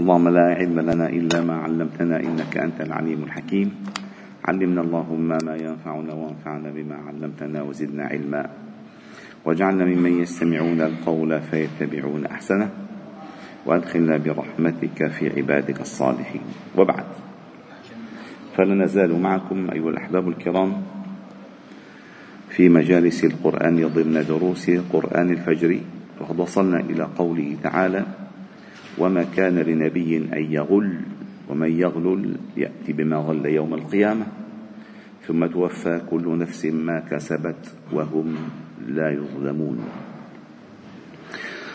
اللهم لا علم لنا إلا ما علمتنا إنك أنت العليم الحكيم. علمنا اللهم ما ينفعنا وانفعنا بما علمتنا وزدنا علما، واجعلنا ممن يستمعون القول فيتبعون أحسنه، وأدخلنا برحمتك في عبادك الصالحين. وبعد، فلا نزال معكم أيها الأحباب الكرام في مجالس القرآن ضمن دروس القرآن الفجري، وقد وصلنا إلى قوله تعالى: وما كان لنبي أن يغل ومن يغلل يأتي بما غل يوم القيامة ثم توفى كل نفس ما كسبت وهم لا يظلمون.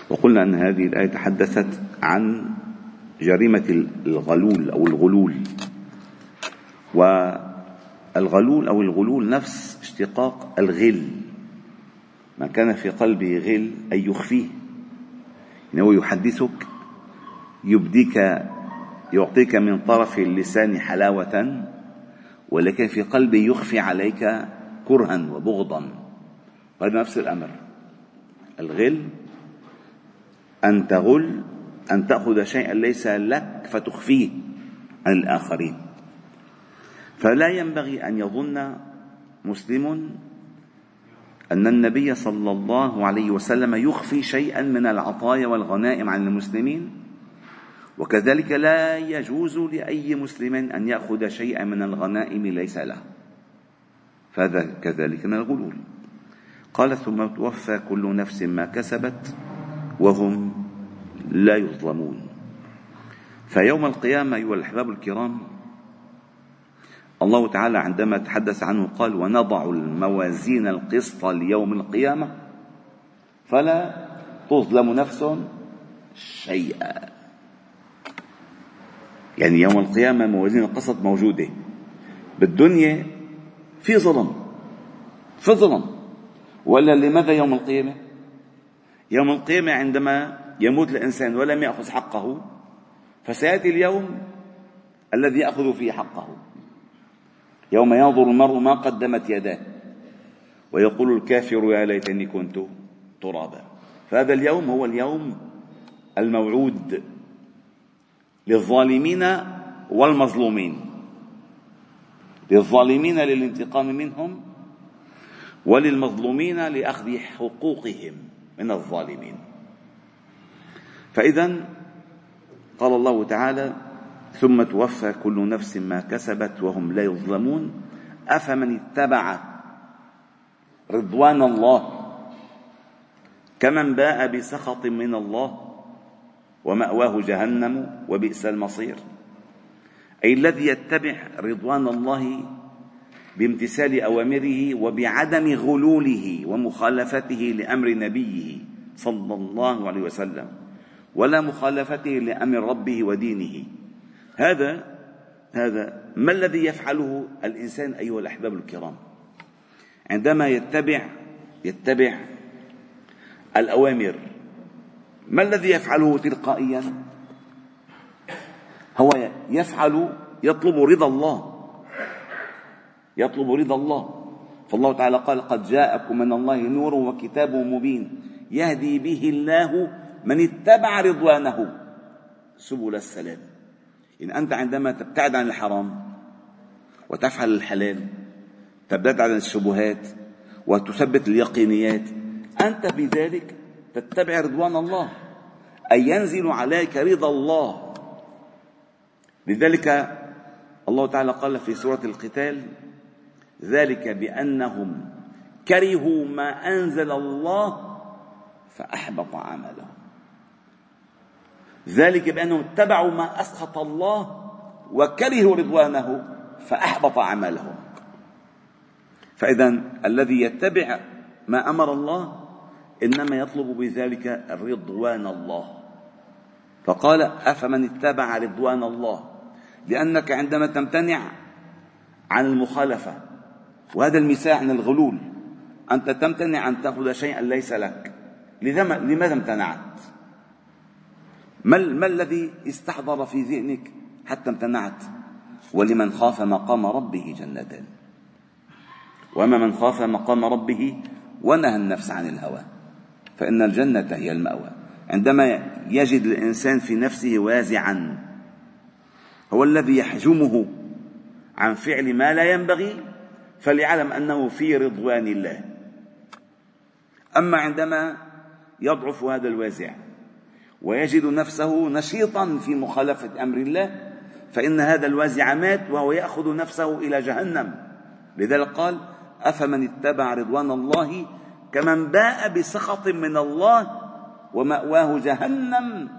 وقلنا أن هذه الآية تحدثت عن جريمة الغلول أو الغلول، والغلول أو الغلول نفس اشتقاق الغل، ما كان في قلبه غل أي يخفيه، إنه يحدثك، يبديك، يعطيك من طرف اللسان حلاوة، ولكن في قلبه يخفي عليك كرها وبغضا. هذا نفس الأمر، الغل أن تغل، أن تأخذ شيئا ليس لك فتخفيه عن الآخرين. فلا ينبغي أن يظن مسلم أن النبي صلى الله عليه وسلم يخفي شيئا من العطايا والغنائم عن المسلمين، وكذلك لا يجوز لأي مسلم أن يأخذ شيئا من الغنائم ليس له، فهذا كذلك من الغلول. قال: ثم توفى كل نفس ما كسبت وهم لا يظلمون. فيوم القيامة أيها الأحباب الكرام، الله تعالى عندما تحدث عنه قال: ونضع الموازين القسط ليوم القيامة فلا تظلم نفس شيئا. يعني يوم القيامة موازين القسط موجودة. بالدنيا في ظلم، ولا لماذا يوم القيامة؟ يوم القيامة عندما يموت الإنسان ولم يأخذ حقه، فسيأتي اليوم الذي يأخذ فيه حقه. يوم ينظر المرء ما قدمت يداه ويقول الكافر يا ليتني كنت ترابا. فهذا اليوم هو اليوم الموعود للظالمين والمظلومين، للظالمين للانتقام منهم، وللمظلومين لأخذ حقوقهم من الظالمين. فإذا قال الله تعالى: ثم توفى كل نفس ما كسبت وهم لا يظلمون. أفمن اتبع رضوان الله كمن باء بسخط من الله ومأواه جهنم وبئس المصير. أي الذي يتبع رضوان الله بامتثال أوامره وبعدم غلوله ومخالفته لأمر نبيه صلى الله عليه وسلم، ولا مخالفته لأمر ربه ودينه. هذا ما الذي يفعله الإنسان أيها الأحباب الكرام عندما يتبع الأوامر؟ ما الذي يفعله تلقائيا؟ هو يطلب رضا الله، فالله تعالى قال: قد جاءكم من الله نور وكتاب مبين يهدي به الله من اتبع رضوانه سبل السلام. إن أنت عندما تبتعد عن الحرام وتفعل الحلال، تبتعد عن الشبهات وتثبت اليقينيات، أنت بذلك تتبع رضوان الله، أي ينزل عليك رضا الله. لذلك الله تعالى قال في سورة القتال: ذلك بأنهم كرهوا ما أنزل الله فأحبط عملهم. ذلك بأنهم اتبعوا ما أسخط الله وكرهوا رضوانه فأحبط عملهم. فإذا الذي يتبع ما أمر الله إنما يطلب بذلك رضوان الله. فقال: أفمن اتبع رضوان الله. لأنك عندما تمتنع عن المخالفة، وهذا المثال عن الغلول، أنت تمتنع عن تأخذ شيئا ليس لك. لماذا امتنعت؟ ما الذي استحضر في ذهنك حتى امتنعت؟ ولمن خاف مقام ربه جنتان، وما من خاف مقام ربه ونهى النفس عن الهوى فإن الجنة هي المأوى. عندما يجد الإنسان في نفسه وازعا هو الذي يحجمه عن فعل ما لا ينبغي، فليعلم أنه في رضوان الله. أما عندما يضعف هذا الوازع ويجد نفسه نشيطا في مخالفة أمر الله، فإن هذا الوازع مات وهو يأخذ نفسه إلى جهنم. لذلك قال: أفمن اتبع رضوان الله كمن باء بسخط من الله ومأواه جهنم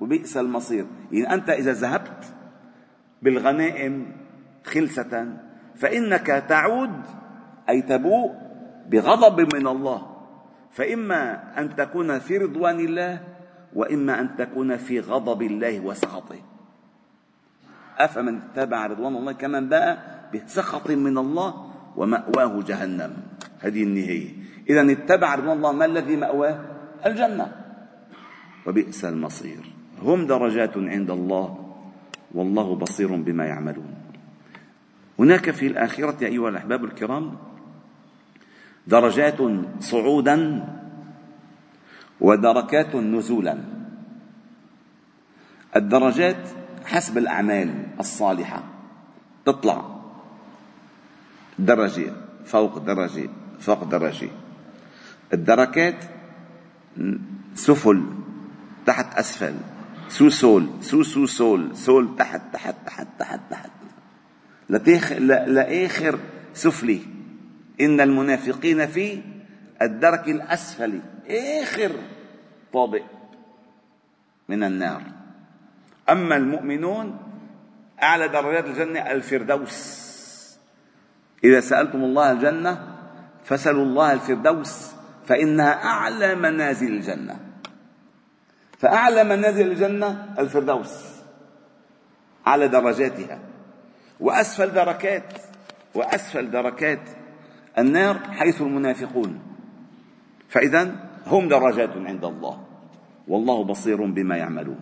وبئس المصير. يعني أنت إذا ذهبت بالغنائم خلسة فإنك تعود أي تبوء بغضب من الله، فإما أن تكون في رضوان الله وإما أن تكون في غضب الله وسخطه. أفمن اتبع رضوان الله كمن باء بسخط من الله ومأواه جهنم. هذه النهاية. إذن اتبع رضوان الله، ما الذي مأواه؟ الجنة وبئس المصير. هم درجات عند الله والله بصير بما يعملون. هناك في الآخرة يا أيها الأحباب الكرام درجات صعودا ودركات نزولا. الدرجات حسب الأعمال الصالحة، تطلع درجة فوق درجة فوق درجة. الدركات سفل تحت أسفل، سول سو سول سول تحت تحت تحت تحت تحت لآخر سفلي. إن المنافقين في الدرك الأسفل، آخر طابق من النار. أما المؤمنون أعلى درجات الجنة الفردوس. إذا سألتم الله الجنة فسألوا الله الفردوس فإنها أعلى منازل الجنة. فأعلى منازل الجنة الفردوس على درجاتها، وأسفل دركات النار حيث المنافقون. فإذن هم درجات عند الله والله بصير بما يعملون.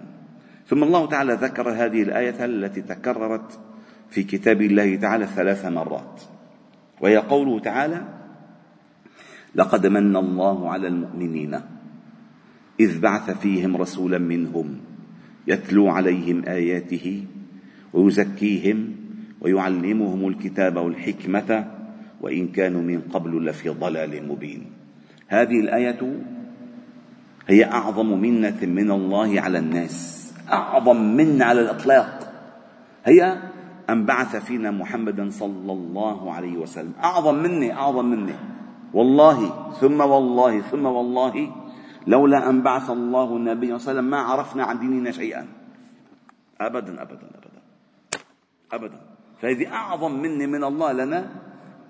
ثم الله تعالى ذكر هذه الآية التي تكررت في كتاب الله تعالى 3 مرات، وهي قوله تعالى: لقد من الله على المؤمنين إذ بعث فيهم رسولا منهم يتلو عليهم آياته ويزكيهم ويعلمهم الكتاب والحكمة وإن كانوا من قبل لفي ضلال مبين. هذه الآية هي أعظم منة من الله على الناس، أعظم منة على الإطلاق، هي أن بعث فينا محمدا صلى الله عليه وسلم. أعظم منة والله ثم والله ثم والله، لولا أن بعث الله النبي صلى الله عليه وسلم ما عرفنا عن ديننا شيئا أبدا أبدا أبدا أبدا. فهذه أعظم مني من الله لنا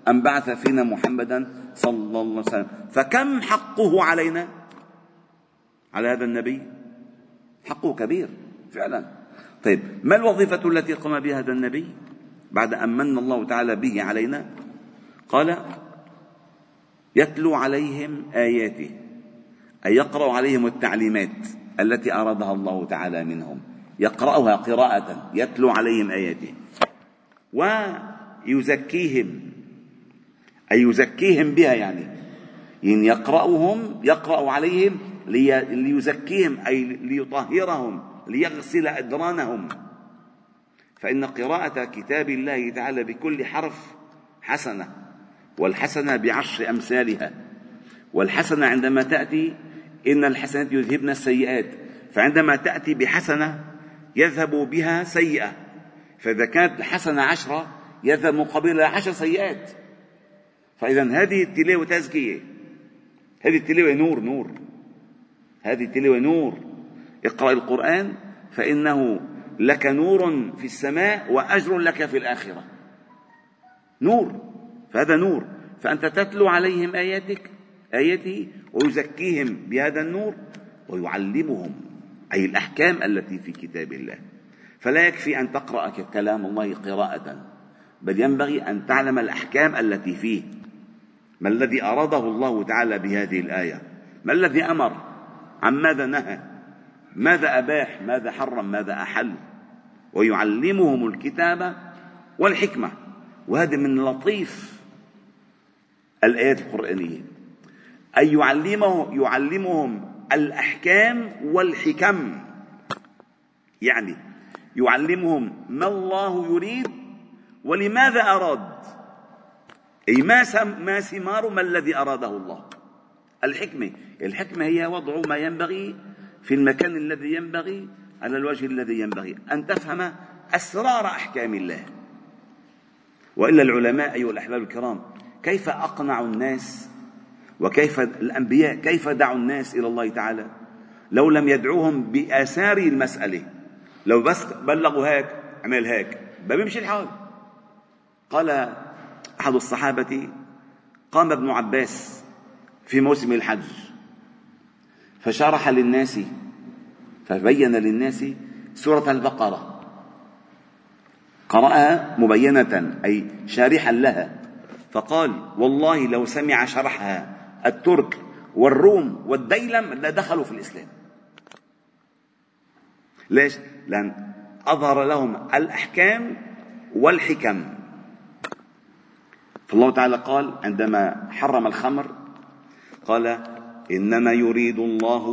أن بعث فينا محمدا صلى الله عليه وسلم. فكم حقه علينا، على هذا النبي؟ حقه كبير فعلا. طيب، ما الوظيفة التي قام بها هذا النبي بعد أن من الله تعالى به علينا؟ قال: يتلو عليهم آياته، أي يقرأ عليهم التعليمات التي أرادها الله تعالى منهم، يقرأها قراءة، يتلو عليهم آياته. ويزكيهم، أي يزكيهم بها، يعني يقرأهم، يقرأ عليهم ليزكيهم، أي ليطهرهم، ليغسل أدرانهم. فإن قراءة كتاب الله تعالى بكل حرف حسنة، والحسنة ب10 أمثالها. والحسنة عندما تأتي، إن الحسنات يذهبن السيئات، فعندما تأتي بحسنة يذهب بها سيئة. فإذا كانت الحسنة 10 يذهب مقابلها 10 سيئات. فإذن هذه التلاوة تزكية، هذه التلاوة نور، هذه التلاوة نور. اقرأ القرآن فإنه لك نور في السماء وأجر لك في الآخرة. نور، فهذا نور. فأنت تتلو عليهم آياته ويزكيهم بهذا النور ويعلمهم، أي الأحكام التي في كتاب الله. فلا يكفي أن تقرأ كلام الله قراءة، بل ينبغي أن تعلم الأحكام التي فيه. ما الذي أراده الله تعالى بهذه الآية؟ ما الذي أمر؟ عن ماذا نهى؟ ماذا أباح؟ ماذا حرم؟ ماذا أحل؟ ويعلمهم الكتاب والحكمة. وهذا من لطيف الآيات القرآنية، أي يعلمهم الأحكام والحكم، يعني يعلمهم ما الله يريد ولماذا أراد، أي ما ثمار ما الذي أراده الله. الحكمة، الحكمة هي وضع ما ينبغي في المكان الذي ينبغي على الوجه الذي ينبغي، أن تفهم أسرار أحكام الله. وإلا العلماء أيها الأحباب الكرام كيف أقنعوا الناس، وكيف الأنبياء كيف دعوا الناس إلى الله تعالى؟ لو لم يدعوهم بآثار المسألة، لو بس بلغوا هيك عمل هيك بيمشي الحال. قال أحد الصحابة: قام ابن عباس في موسم الحج فشرح للناس، فبين للناس سورة البقرة، قرأها مبينة أي شارحا لها، فقال: والله لو سمع شرحها الترك والروم والديلم لدخلوا في الإسلام. ليش؟ لأن أظهر لهم الأحكام والحكم. فالله تعالى قال عندما حرم الخمر، قال: إنما يريد الله،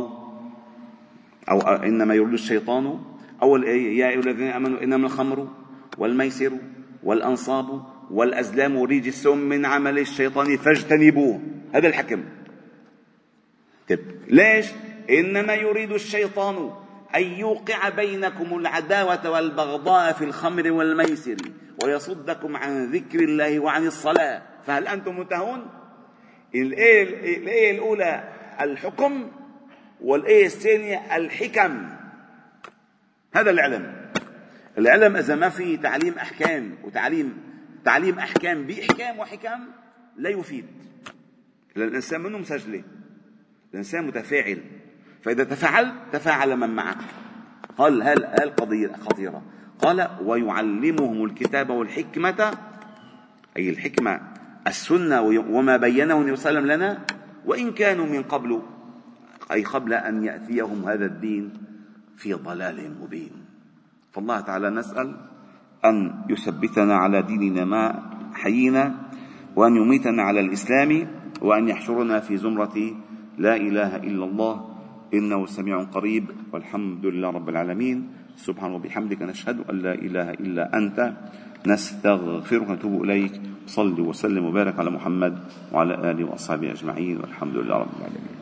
أو إنما يريد الشيطان، أول آية: يا أيها الذين آمنوا إنما الخمر والميسر والأنصاب والأزلام رجس من عمل الشيطان فاجتنبوه. هذا الحكم. طيب ليش؟ إنما يريد الشيطان أن يوقع بينكم العداوة والبغضاء في الخمر والميسر ويصدكم عن ذكر الله وعن الصلاة، فهل أنتم منتهون؟ الآية الأولى الحكم، والآية الثانية الحكم. هذا العلم. العلم إذا ما في تعليم أحكام تعليم أحكام بإحكام وحكم لا يفيد، لأن الإنسان منه مسجله، الإنسان متفاعل، فإذا تفاعل تفاعل من معك. هل قضية خطيرة. قال: ويعلمهم الكتاب والحكمة، أي الحكمة السنة وما بينه النبي صلى الله عليه وسلم لنا، وإن كانوا من قبل، أي قبل أن يأتيهم هذا الدين، في ضلال مبين. فالله تعالى نسأل أن يثبتنا على ديننا ما حيينا، وأن يميتنا على الإسلام، وأن يحشرنا في زمرة لا إله إلا الله، إنه سميع قريب. والحمد لله رب العالمين. سبحان وبحمدك، نشهد أن لا إله إلا أنت، نستغفرك ونتوب إليك. صل وسلم وبارك على محمد وعلى آله وأصحابه أجمعين، والحمد لله رب العالمين.